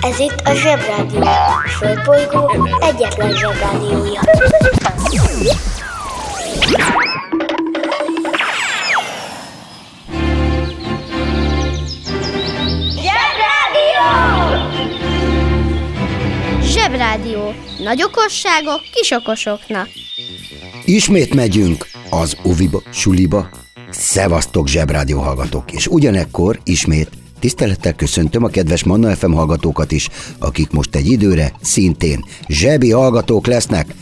Ez itt a Zsebrádió, a Földbolygó egyetlen zsebrádiója. Zsebrádió! Zsebrádió. Nagy okosságok kis okosoknak. Ismét megyünk az oviba, suliba. Szevasztok, Zsebrádió hallgatók! És ugyanekkor ismét tisztelettel köszöntöm a kedves Manna FM hallgatókat is, akik most egy időre szintén zsebi hallgatók lesznek.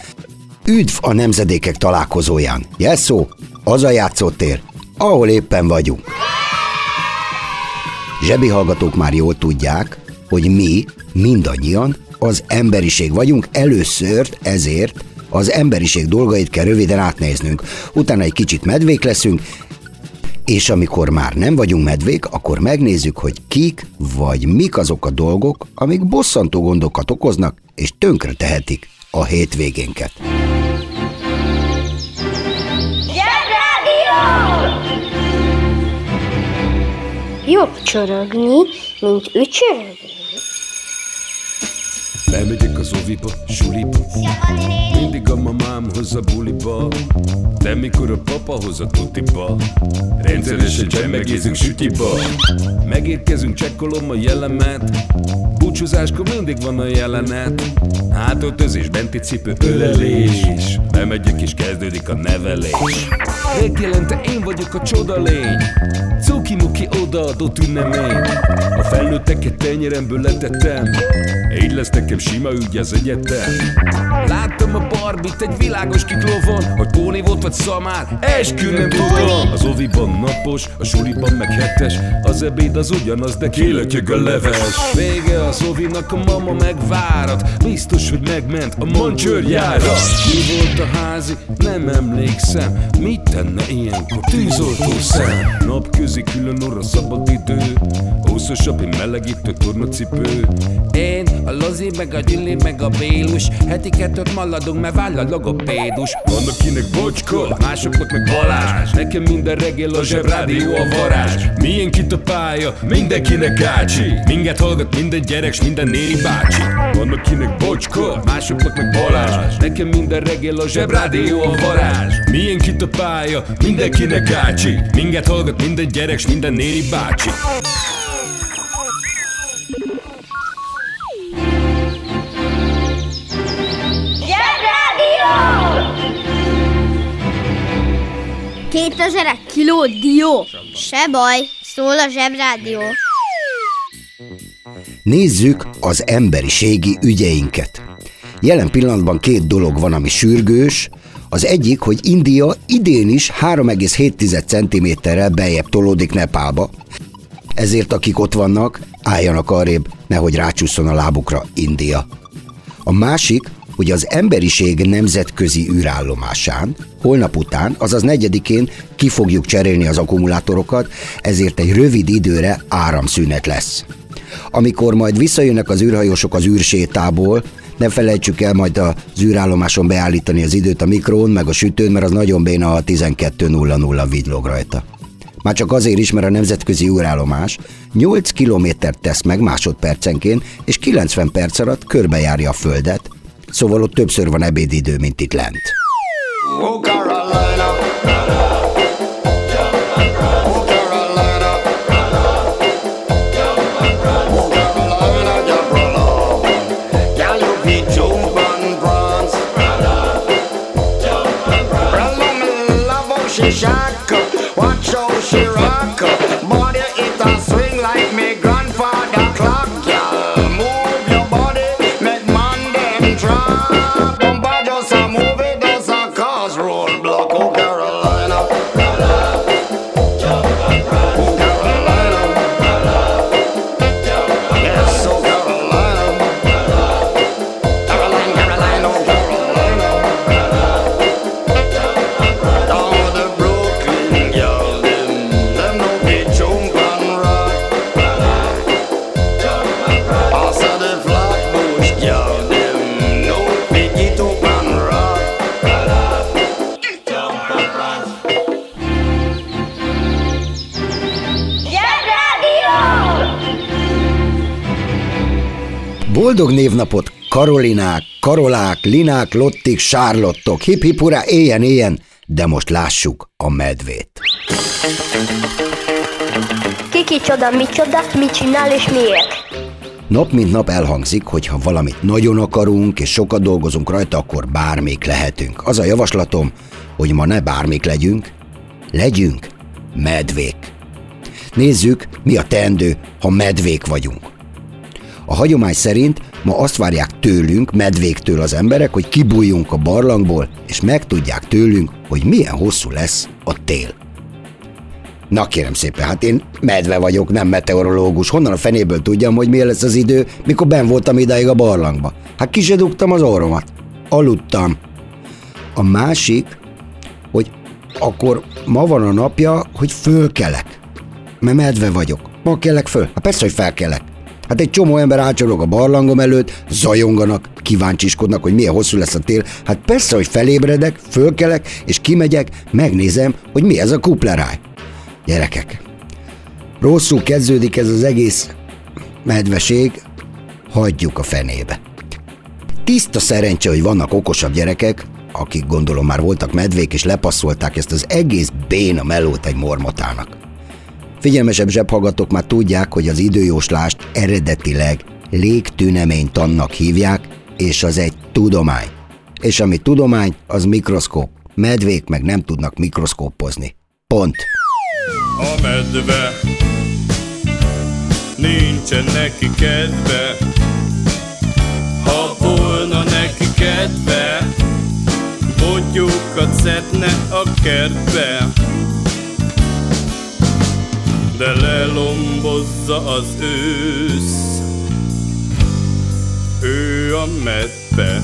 Üdv a nemzedékek találkozóján! Jelszó, az a játszótér, ahol éppen vagyunk. Zsebi hallgatók már jól tudják, hogy mi mindannyian az emberiség vagyunk, először ezért az emberiség dolgait kell röviden átnéznünk. Utána egy kicsit medvék leszünk, és amikor már nem vagyunk medvék, akkor megnézzük, hogy kik vagy mik azok a dolgok, amik bosszantó gondokat okoznak, és tönkre tehetik a hétvégénket. Zsebrádió! Jobb csorogni, mint ücsörögni. Bemegyek az oviba, suliba, mindig a mamámhoz a buliba, de mikor a papahoz a tutiba, rendszeresen csemmegézünk sütiba. Megérkezünk, csekkolom a jellemet, búcsúzáskor mindig van a jelenet. Hátöltözés, benti cipő, ölelés, bemegyek és kezdődik a nevelés. Megjelente én vagyok a csoda lény, cuki-muki odaadott ünnemény. A felnőtteket tenyeremből letettem, így lesz nekem sima ügy az egyetem. Láttam a Barbit egy világos kiklovon, hogy Póni volt vagy Szamár, eskü nem tudom. Az oviban napos, a suliban meg hetes, az ebéd az ugyanaz, de kéletjeg a leves. Vége az ovinak, a mama megvárat, biztos, hogy megment a mancsőrjára. Mi volt a házi? Nem emlékszem, mit tenne ilyenkor tűzoltó szem? Napközi külön orra szabad idő, húszosabb, én melegítő tornacipő. Én a Lozi, meg a Gyüli, meg a Bélus, heti kettőt maladunk, mert váll a logopédus. Van akinek Bocska, másoknak meg Balázs, nekem minden reggel a Zsebrádió a varázs. Miénk itt a pálya, mindenkinek ácsi, minket hallgat minden gyerek s minden néri bácsi. Van akinek Bocska, másoknak meg Balázs, nekem minden reggel a Zsebrádió a varázs. Miénk itt a pálya, mindenkinek ácsi, minket hallgat minden gyerek s minden néri bácsi. $2000 kiló dió. Se baj, szól a Zsebrádió. Nézzük az emberiségi ügyeinket. Jelen pillanatban két dolog van, ami sürgős. Az egyik, hogy India idén is 3,7 cm-rel beljebb tolódik Nepálba. Ezért akik ott vannak, álljanak arrébb, nehogy rácsúszson a lábukra India. A másik, hogy az emberiség nemzetközi űrállomásán holnap után, azaz 4-én ki fogjuk cserélni az akkumulátorokat, ezért egy rövid időre áramszünet lesz. Amikor majd visszajönnek az űrhajósok az űrsétából, nem felejtsük el majd az űrállomáson beállítani az időt a mikrón, meg a sütőn, mert az nagyon béna, ha 12:00 villog rajta. Már csak azért is, mert a nemzetközi űrállomás 8 kilométert tesz meg másodpercenként, és 90 perc alatt körbejárja a Földet, szóval ott többször van ebédidő, mint itt lent. Oh, Karolina, oh, Karolina, oh, Karolina, your brother. Can you be Joe and Bronze? Brother, me love how she shock up, watch how she rock up. Body it a swing like me grandfather clock. Yeah, move your body, make man them drop. Bomba just a move it. Roll block, oh Carolina, Boldog névnapot Karolinák, Karolák, Linák, Lottik, Sárlottok, hip-hip urá, éljen, de most lássuk a medvét. Kiki csoda, micsoda, mit csinál és miért? Nap mint nap elhangzik, hogy ha valamit nagyon akarunk és sokat dolgozunk rajta, akkor bármik lehetünk. Az a javaslatom, hogy ma ne bármik legyünk medvék. Nézzük, mi a teendő, ha medvék vagyunk. A hagyomány szerint ma azt várják tőlünk, medvéktől az emberek, hogy kibújjunk a barlangból, és megtudják tőlünk, hogy milyen hosszú lesz a tél. Na kérem szépen, hát én medve vagyok, nem meteorológus. Honnan a fenéből tudjam, hogy milyen lesz az idő, mikor benn voltam idáig a barlangba? Hát ki se dugtam az orromat. Aludtam. A másik, hogy akkor ma van a napja, hogy fölkelek. Mert medve vagyok. Ma kelek föl? Hát persze, hogy felkelek. Hát egy csomó ember ácsorog a barlangom előtt, zajonganak, kíváncsiskodnak, hogy milyen hosszú lesz a tél. Hát persze, hogy felébredek, fölkelek, és kimegyek, megnézem, hogy mi ez a kupleráj. Gyerekek, rosszul kezdődik ez az egész medveség, hagyjuk a fenébe. Tiszta szerencse, hogy vannak okosabb gyerekek, akik gondolom már voltak medvék, és lepasszolták ezt az egész béna melót egy mormotának. Figyelmesebb zsebhallgatók már tudják, hogy az időjóslást eredetileg légtüneménytannak hívják, és az egy tudomány. És ami tudomány, az mikroszkóp. Medvék meg nem tudnak mikroszkópozni. Pont. A medve, nincsen neki kedve, ha volna neki kedve, bogyókat szedne a kertbe. De lelombozza az ősz, ő a medve,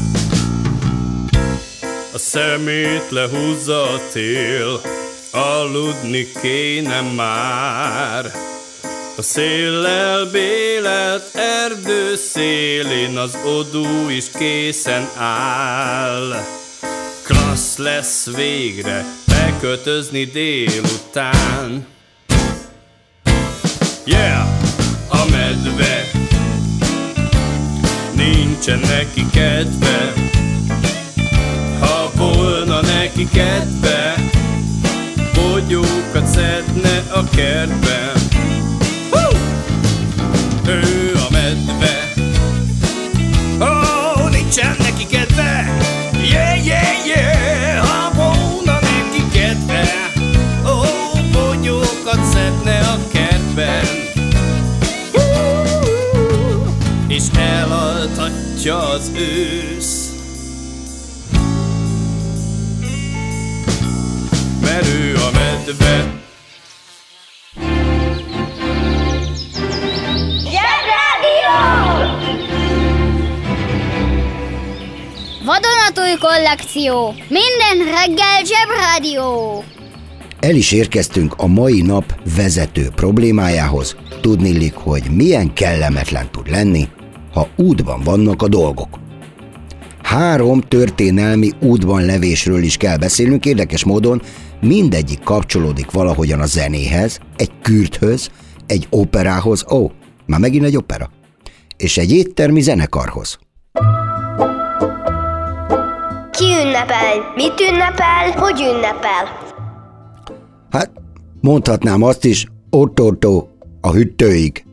a szemét lehúzza a tél. Aludni kéne már, a széllel bélelt erdő szélén az odú is készen áll. Klassz lesz végre beköltözni délután. Yeah, a medve, nincsen neki kedve, ha volna neki kedve, bogyókat szedne a kertben. Ő a medve, oh, nincsen neki kedve, yeah, yeah, yeah, ha volna neki kedve, oh, bogyókat szedne a kertben. És elaltatja az ősz, mert ő a medve. Zsebrádió! Vadonatúj kollekció. Minden reggel Zsebrádió. El is érkeztünk a mai nap vezető problémájához. Tudnillik, hogy milyen kellemetlen tud lenni, ha útban vannak a dolgok. 3 történelmi útban levésről is kell beszélnünk, érdekes módon mindegyik kapcsolódik valahogyan a zenéhez, egy kürthöz, egy operához, már megint egy opera, és egy éttermi zenekarhoz. Ki ünnepel? Mit ünnepel? Hogy ünnepel? Hát, mondhatnám azt is, ott-ott-ó, a hüttőig.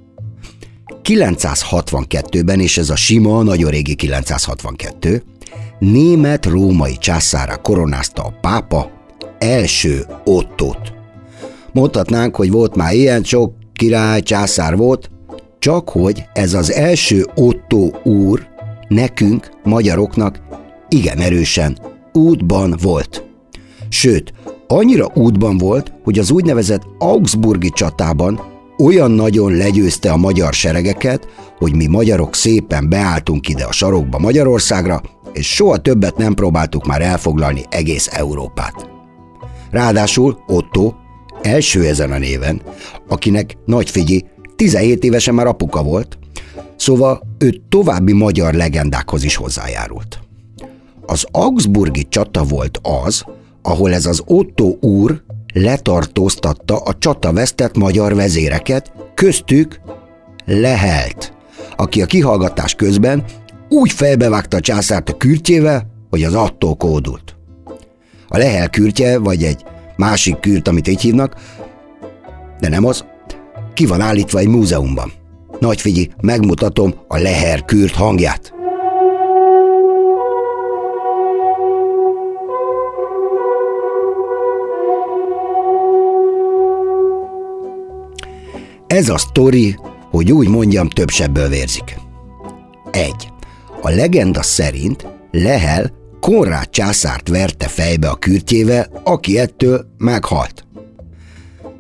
962-ben, és ez a sima, nagyon régi 962, német-római császárra koronázta a pápa első Ottót. Mondhatnánk, hogy volt már ilyen, sok király, császár volt, csak hogy ez az első Ottó úr nekünk, magyaroknak igen erősen útban volt. Sőt, annyira útban volt, hogy az úgynevezett augsburgi csatában olyan nagyon legyőzte a magyar seregeket, hogy mi magyarok szépen beálltunk ide a sarokba Magyarországra, és soha többet nem próbáltuk már elfoglalni egész Európát. Ráadásul Otto, első ezen a néven, akinek nagyfigyi, 17 évesen már apuka volt, szóval ő további magyar legendákhoz is hozzájárult. Az augsburgi csata volt az, ahol ez az Otto úr letartóztatta a csatavesztett magyar vezéreket, köztük Lehelt, aki a kihallgatás közben úgy fejbevágta a császárt a kürtjével, hogy az attól kódult. A lehel kürtje, vagy egy másik kürt, amit így hívnak, de nem az, ki van állítva egy múzeumban. Nagy figyelj, megmutatom a lehel kürt hangját. Ez a sztori, hogy úgy mondjam, több sebből vérzik. 1. A legenda szerint Lehel Konrád császárt verte fejbe a kürtjével, aki ettől meghalt.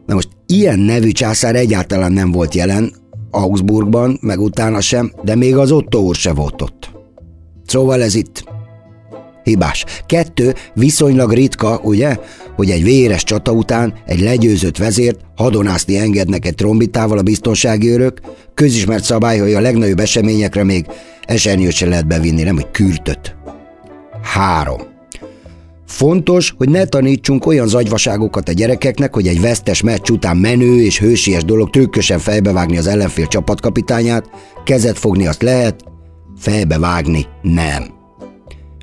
Na most ilyen nevű császár egyáltalán nem volt jelen Augsburgban, meg utána sem, de még az Otto úr se volt ott. Szóval ez itt hibás. 2. Viszonylag ritka, ugye, hogy egy véres csata után egy legyőzött vezért hadonászni engednek egy trombitával a biztonsági őrök. Közismert szabály, hogy a legnagyobb eseményekre még esernyőt se lehet bevinni, nem, hogy kürtöt. 3. Fontos, hogy ne tanítsunk olyan zagyvaságokat a gyerekeknek, hogy egy vesztes meccs után menő és hősies dolog tőkösen fejbevágni az ellenfél csapatkapitányát, kezet fogni azt lehet, fejbevágni nem.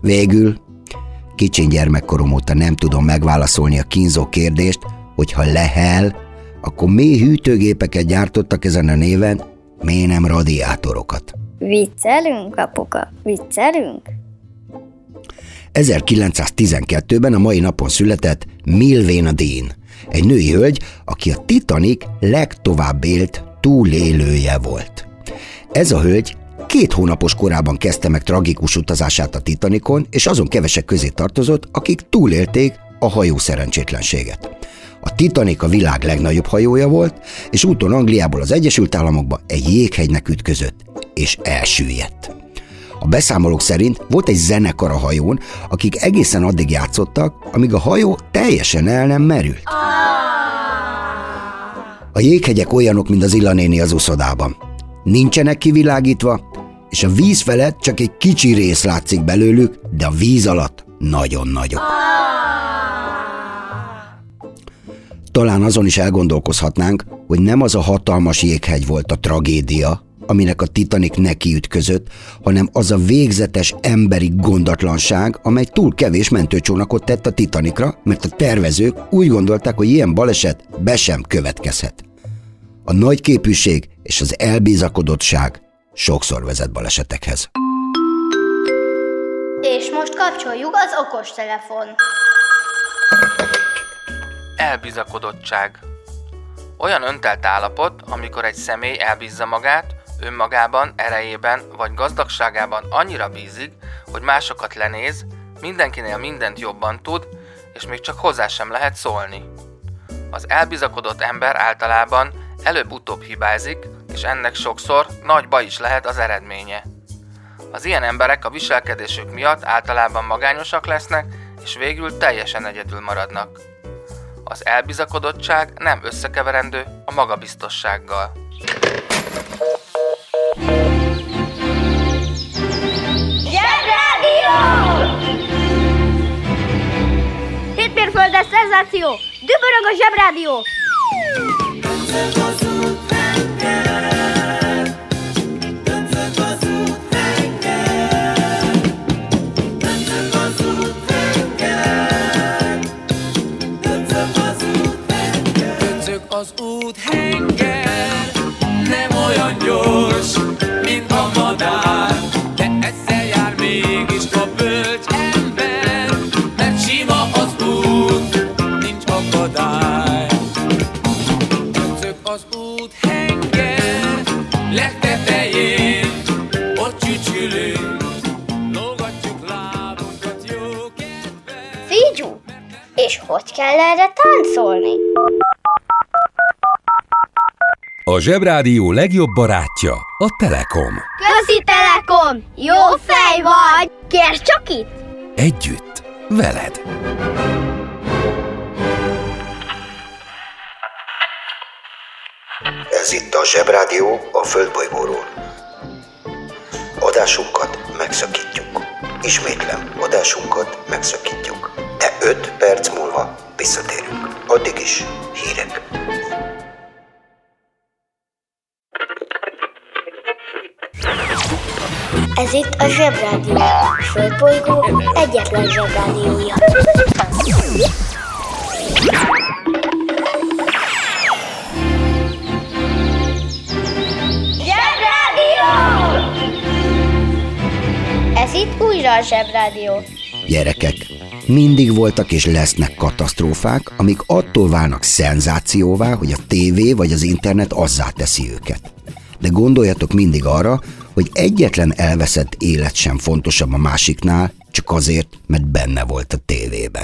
Végül, kicsin gyermekkorom óta nem tudom megválaszolni a kínzó kérdést, hogy ha Lehel, akkor mi hűtőgépeket gyártottak ezen a néven, mi nem radiátorokat. Viccelünk, apuka, viccelünk? 1912-ben a mai napon született Millvina Dean, egy női hölgy, aki a Titanic legtovább élt túlélője volt. Ez a hölgy 2 hónapos korában kezdte meg tragikus utazását a Titanicon, és azon kevesek közé tartozott, akik túlélték a hajó szerencsétlenséget. A Titanic a világ legnagyobb hajója volt, és úton Angliából az Egyesült Államokba egy jéghegynek ütközött, és elsüllyedt. A beszámolók szerint volt egy zenekar a hajón, akik egészen addig játszottak, amíg a hajó teljesen el nem merült. A jéghegyek olyanok, mint az Illa néni az uszodában. Nincsenek kivilágítva, és a víz felett csak egy kicsi rész látszik belőlük, de a víz alatt nagyon nagyok. Talán azon is elgondolkozhatnánk, hogy nem az a hatalmas jéghegy volt a tragédia, aminek a Titanic nekiütközött, hanem az a végzetes emberi gondatlanság, amely túl kevés mentőcsónakot tett a Titanicra, mert a tervezők úgy gondolták, hogy ilyen baleset be sem következhet. A nagy képűség és az elbizakodottság sokszor vezet balesetekhez. És most kapcsoljuk az okostelefon. Elbizakodottság. Olyan öntelt állapot, amikor egy személy elbízza magát, önmagában, erejében vagy gazdagságában annyira bízik, hogy másokat lenéz, mindenkinél mindent jobban tud, és még csak hozzá sem lehet szólni. Az elbizakodott ember általában előbb-utóbb hibázik, és ennek sokszor nagy baj is lehet az eredménye. Az ilyen emberek a viselkedésük miatt általában magányosak lesznek, és végül teljesen egyedül maradnak. Az elbizakodottság nem összekeverendő a magabiztossággal. Zsebrádió! Hétmérföldes szenzáció! Dübörög a Zsebrádió! Az úthenger nem olyan gyors, mint a madár, de ezzel jár mégis a bölcs ember, mert sima az út, nincs akadály. Öncök az úthenger legtetején, ott csücsülünk, lógatjuk lábunkat jó kedven. Figyú, és hogy kell erre táncolni? A Zsebrádió legjobb barátja a Telekom. Köszi, Telekom! Jó fej vagy! Kérd csak itt! Együtt, veled! Ez itt a Zsebrádió a Földbolygóról. Adásunkat megszakítjuk. Ismétlem, adásunkat megszakítjuk. De 5 perc múlva visszatérünk. Addig is hírek. Ez itt a Zsebrádió, a Földbolygó egyetlen Zsebrádiója. Zsebrádió! Ez itt újra a Zsebrádió. Gyerekek, mindig voltak és lesznek katasztrófák, amik attól válnak szenzációvá, hogy a tévé vagy az internet azzá teszi őket. De gondoljatok mindig arra, hogy egyetlen elveszett élet sem fontosabb a másiknál, csak azért, mert benne volt a tévében.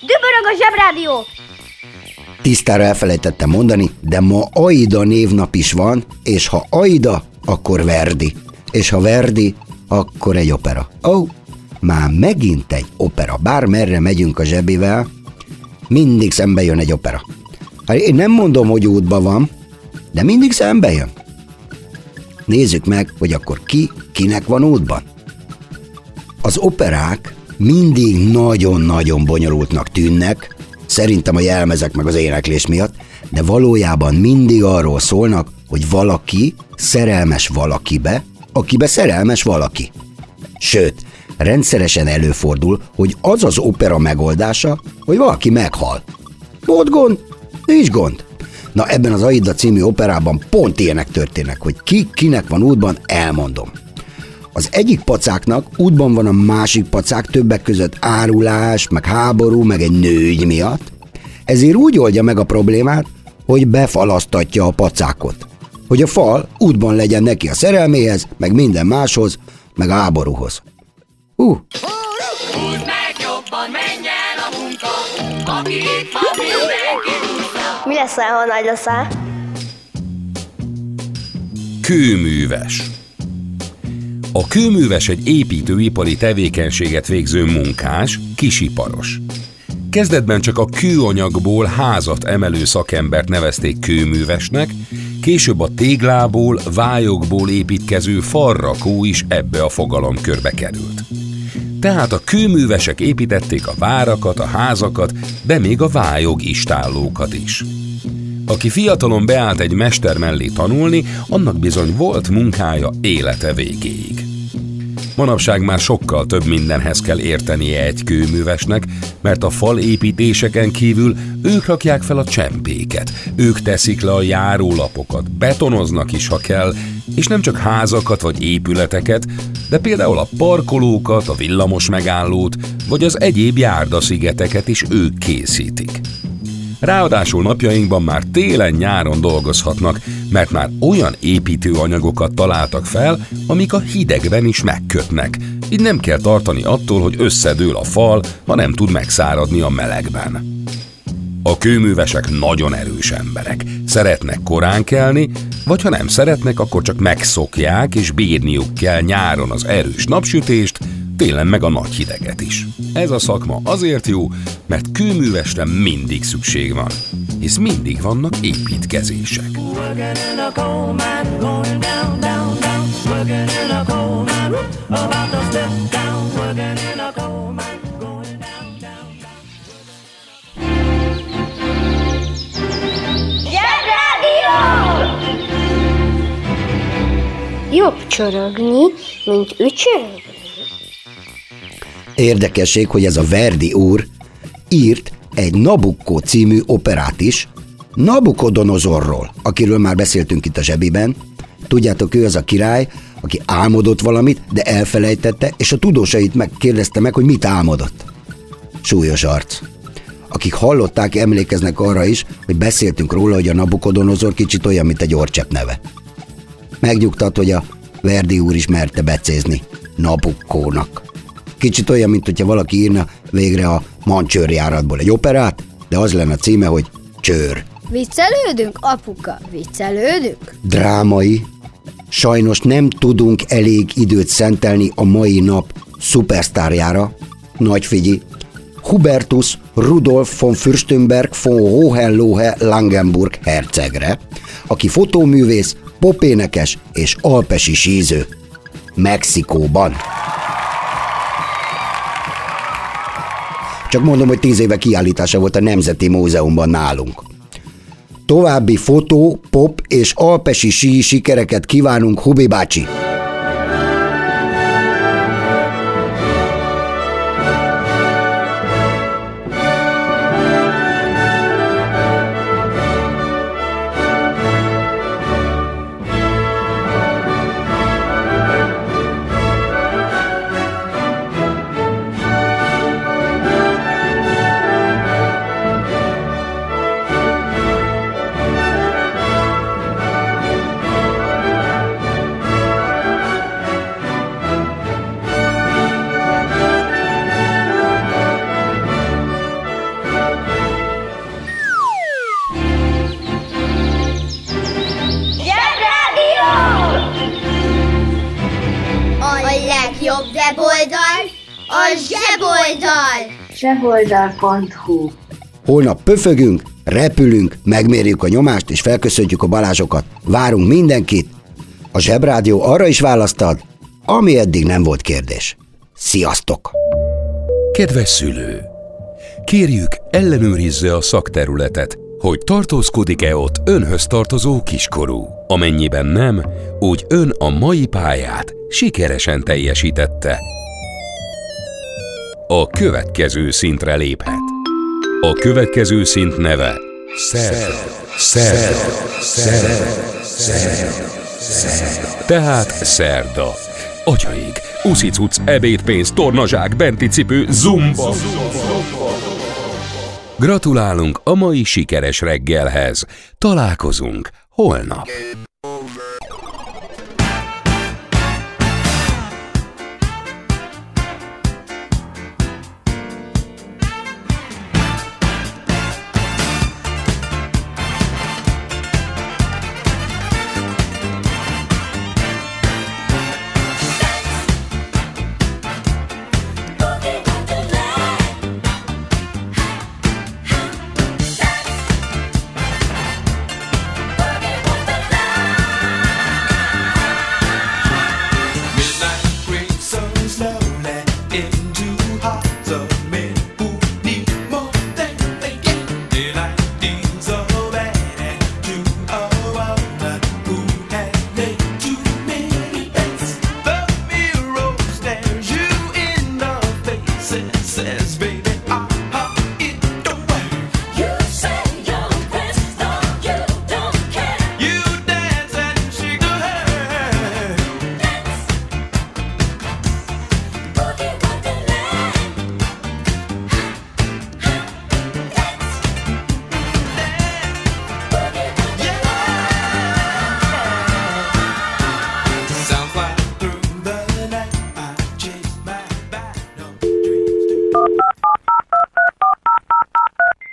Dübörög a Zsebrádió! Tisztára elfelejtettem mondani, de ma Aida névnap is van, és ha Aida, akkor Verdi. És ha Verdi, akkor egy opera. Már megint egy opera. Bármerre megyünk a zsebivel, mindig szembe jön egy opera. Hát én nem mondom, hogy útban van, de mindig szembe jön. Nézzük meg, hogy akkor kinek van útban. Az operák mindig nagyon-nagyon bonyolultnak tűnnek, szerintem a jelmezek meg az éneklés miatt, de valójában mindig arról szólnak, hogy valaki szerelmes valakibe, akibe szerelmes valaki. Sőt, rendszeresen előfordul, hogy az az opera megoldása, hogy valaki meghal. Volt gond? Nincs gond. Na, ebben az Aida című operában pont ilyenek történnek, hogy kinek van útban, elmondom. Az egyik pacáknak útban van a másik pacák, többek között árulás, meg háború, meg egy nőügy miatt. Ezért úgy oldja meg a problémát, hogy befalasztatja a pacákot. Hogy a fal útban legyen neki a szerelméhez, meg minden máshoz, meg a háborúhoz. Úgy meg jobban menj el a munka, aki itt van mindenki útban. Mi leszel, ha nagy leszel? Kőműves. A kőműves egy építőipari tevékenységet végző munkás, kisiparos. Kezdetben csak a kőanyagból házat emelő szakembert nevezték kőművesnek, később a téglából, vályokból építkező farrakó is ebbe a fogalomkörbe került. Tehát a kőművesek építették a várakat, a házakat, de még a vályog istállókat is. Aki fiatalon beállt egy mester mellé tanulni, annak bizony volt munkája élete végéig. Manapság már sokkal több mindenhez kell értenie egy kőművesnek, mert a falépítéseken kívül ők rakják fel a csempéket, ők teszik le a járólapokat, betonoznak is, ha kell, és nem csak házakat vagy épületeket, de például a parkolókat, a villamos megállót, vagy az egyéb járdaszigeteket is ők készítik. Ráadásul napjainkban már télen-nyáron dolgozhatnak, mert már olyan építőanyagokat találtak fel, amik a hidegben is megkötnek. Így nem kell tartani attól, hogy összedől a fal, ha nem tud megszáradni a melegben. A kőművesek nagyon erős emberek. Szeretnek korán kelni, vagy ha nem szeretnek, akkor csak megszokják, és bírniuk kell nyáron az erős napsütést, télen meg a nagy hideget is. Ez a szakma azért jó, mert kőművesre mindig szükség van. hisz mindig vannak építkezések. Jobb csorogni, mint ücsörögni. Érdekesség, hogy ez a Verdi úr írt egy Nabucco című operát is, Nabukodonozorról, akiről már beszéltünk itt a zsebiben. Tudjátok, ő az a király, aki álmodott valamit, de elfelejtette, és a tudósait megkérdezte meg, hogy mit álmodott. Súlyos arc. Akik hallották, emlékeznek arra is, hogy beszéltünk róla, hogy a Nabukodonozor kicsit olyan, mint egy orcsepp neve. Megnyugtat, hogy a Verdi úr is merte becézni Nabuccónak. Kicsit olyan, mint hogyha valaki írna végre a Mancsőrjáratból egy operát, de az lenne a címe, hogy Csőr. Viccelődünk, apuka, viccelődünk? Drámai. Sajnos nem tudunk elég időt szentelni a mai nap szupersztárjára. Nagy figyi. Hubertus Rudolf von Fürstenberg von Hohenlohe-Langenburg hercegre, aki fotóművész, popénekes és alpesi síző Mexikóban. Csak mondom, hogy 10 éve kiállítása volt a Nemzeti Múzeumban nálunk. További fotó, pop és alpesi sí sikereket kívánunk, Hubi bácsi! Zseboldal.hu. Holnap pöfögünk, repülünk, megmérjük a nyomást és felköszöntjük a Balázsokat. Várunk mindenkit. A Zsebrádió arra is választad, ami eddig nem volt kérdés. Sziasztok! Kedves szülő! Kérjük, ellenőrizze a szakterületet, hogy tartózkodik-e ott önhöz tartozó kiskorú. Amennyiben nem, úgy ön a mai pályát sikeresen teljesítette. A következő szintre léphet. A következő szint neve Szerda. Tehát szerda. Atyaig, uszicuc, ebédpénz, tornazsák, benti cipő, zumba. Gratulálunk a mai sikeres reggelhez. Találkozunk holnap.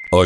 A